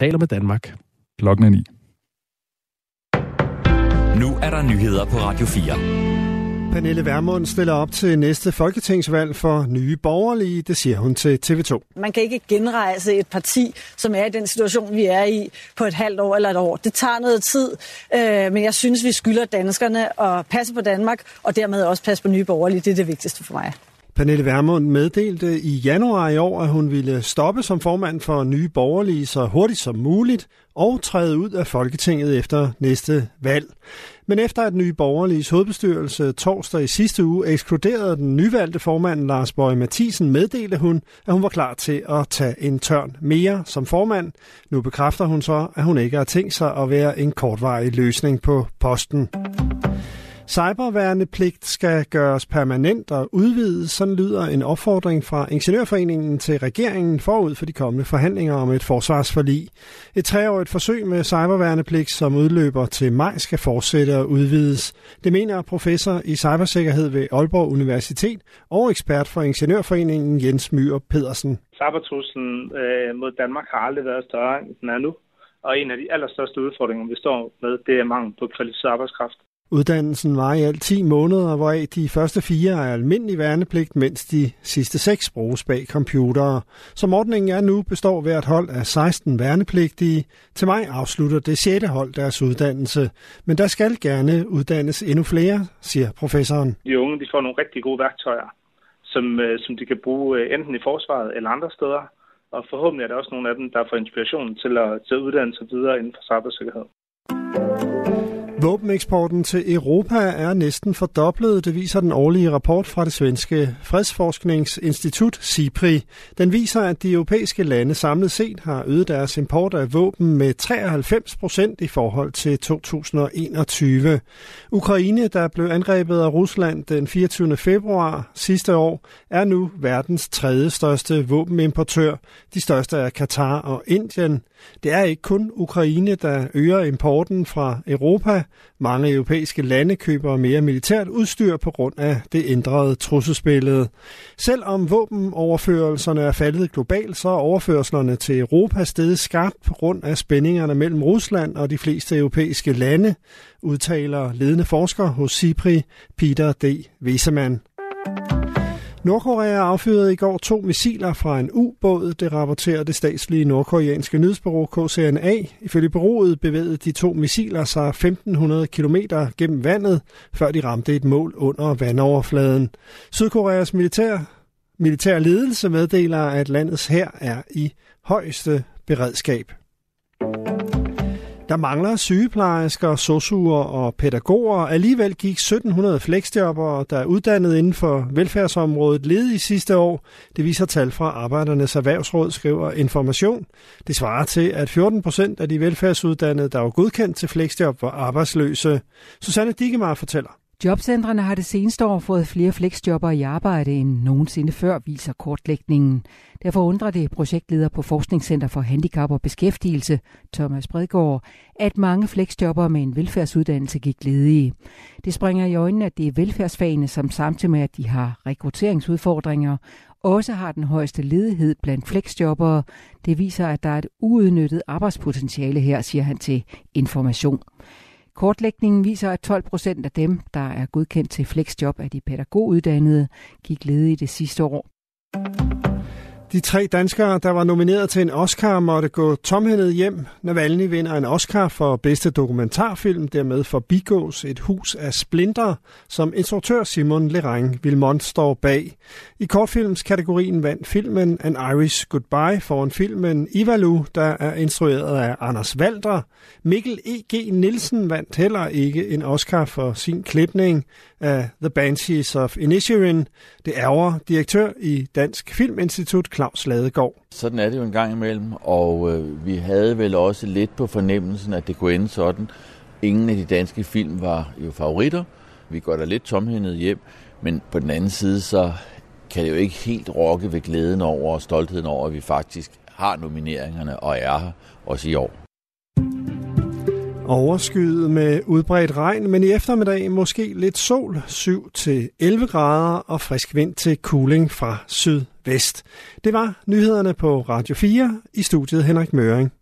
taler med Danmark. Klokken er 9. Nu er der nyheder på Radio 4. Pernille Wermund stiller op til næste folketingsvalg for Nye Borgerlige, det siger hun til TV2. Man kan ikke genrejse et parti, som er i den situation, vi er i på et halvt år eller et år. Det tager noget tid, men jeg synes, vi skylder danskerne at passe på Danmark, og dermed også passe på Nye Borgerlige. Det er det vigtigste for mig. Pernille Wermund meddelte i januar i år, at hun ville stoppe som formand for Nye Borgerlige så hurtigt som muligt og træde ud af Folketinget efter næste valg. Men efter at Nye Borgerliges hovedbestyrelse torsdag i sidste uge ekskluderede den nyvalgte formand Lars Borg Mathisen, meddelte hun, at hun var klar til at tage en tørn mere som formand. Nu bekræfter hun så, at hun ikke har tænkt sig at være en kortvarig løsning på posten. Cyberværnepligt skal gøres permanent og udvides, sådan lyder en opfordring fra Ingeniørforeningen til regeringen forud for de kommende forhandlinger om et forsvarsforlig. Et 3-årigt forsøg med cyberværnepligt, som udløber til maj, skal fortsætte og udvides. Det mener professor i cybersikkerhed ved Aalborg Universitet og ekspert for Ingeniørforeningen Jens Myrup Pedersen. Cybertruslen mod Danmark har aldrig været større, end den er nu. Og en af de allerstørste udfordringer, vi står med, det er mangel på kvalificeret arbejdskraft. Uddannelsen var i alt 10 måneder, hvoraf de første 4 er almindelig værnepligt, mens de sidste 6 bruges bag computere. Som ordningen er nu, består hvert hold af 16 værnepligtige. Til maj afslutter det 6. hold deres uddannelse. Men der skal gerne uddannes endnu flere, siger professoren. De unge, de får nogle rigtig gode værktøjer, som de kan bruge enten i forsvaret eller andre steder. Og forhåbentlig er der også nogle af dem, der får inspiration til at uddanne sig videre inden for cybersikkerhed. Våbeneksporten til Europa er næsten fordoblet, det viser den årlige rapport fra det svenske fredsforskningsinstitut SIPRI. Den viser, at de europæiske lande samlet set har øget deres import af våben med 93% i forhold til 2021. Ukraine, der blev angrebet af Rusland den 24. februar sidste år, er nu verdens 3. største våbenimportør. De største er Katar og Indien. Det er ikke kun Ukraine, der øger importen fra Europa. Mange europæiske lande køber mere militært udstyr på grund af det ændrede trusselsbillede. Selvom våbenoverførelserne er faldet globalt, så er overførslerne til Europa steget skarpt på grund af spændingerne mellem Rusland og de fleste europæiske lande, udtaler ledende forsker hos SIPRI, Peter D. Wesemann. Nordkorea affyrede i går 2 missiler fra en ubåd, det rapporterer det statslige nordkoreanske nyhedsbureau KCNA. Ifølge bureauet bevægede de 2 missiler sig 1.500 kilometer gennem vandet, før de ramte et mål under vandoverfladen. Sydkoreas militær ledelse meddeler, at landets hær er i højeste beredskab. Der mangler sygeplejersker, sosuer og pædagoger. Alligevel gik 1700 fleksjobbere, der er uddannet inden for velfærdsområdet, ledige sidste år. Det viser tal fra Arbejdernes Erhvervsråd, skriver Information. Det svarer til, at 14% af de velfærdsuddannede, der var godkendt til fleksjob, var arbejdsløse. Susanne Diggemar fortæller. Jobcentrene har det seneste år fået flere fleksjobbere i arbejde end nogensinde før, viser kortlægningen. Derfor undrer det projektleder på Forskningscenter for Handicap og Beskæftigelse, Thomas Bredgård, at mange fleksjobbere med en velfærdsuddannelse gik ledige. Det springer i øjnene, at det er velfærdsfagene, som samtidig med, at de har rekrutteringsudfordringer, også har den højeste ledighed blandt fleksjobbere. Det viser, at der er et uudnyttet arbejdspotentiale her, siger han til Information. Kortlægningen viser, at 12% af dem, der er godkendt til fleksjob af de pædagoguddannede, gik ledige det sidste år. De 3 danskere, der var nomineret til en Oscar, måtte gå tomhændet hjem. Navalny vinder en Oscar for bedste dokumentarfilm, dermed forbigås Et hus af splinter, som instruktør Simon Lerang Vilmont står bag. I kortfilmskategorien vandt filmen An Irish Goodbye foran filmen Ivalu, der er instrueret af Anders Valdre. Mikkel E.G. Nielsen vandt heller ikke en Oscar for sin klipning af The Banshees of Inisherin. Det ærger direktør i Dansk Filminstitut, Claus Ladegaard. Sådan er det jo en gang imellem, og vi havde vel også lidt på fornemmelsen, at det kunne ende sådan. Ingen af de danske film var jo favoritter. Vi går da lidt tomhændet hjem, men på den anden side, så kan det jo ikke helt rokke ved glæden over og stoltheden over, at vi faktisk har nomineringerne og er her også i år. Overskyet med udbredt regn, men i eftermiddag måske lidt sol, 7-11 grader og frisk vind til kuling fra sydvest. Det var nyhederne på Radio 4, i studiet Henrik Møring.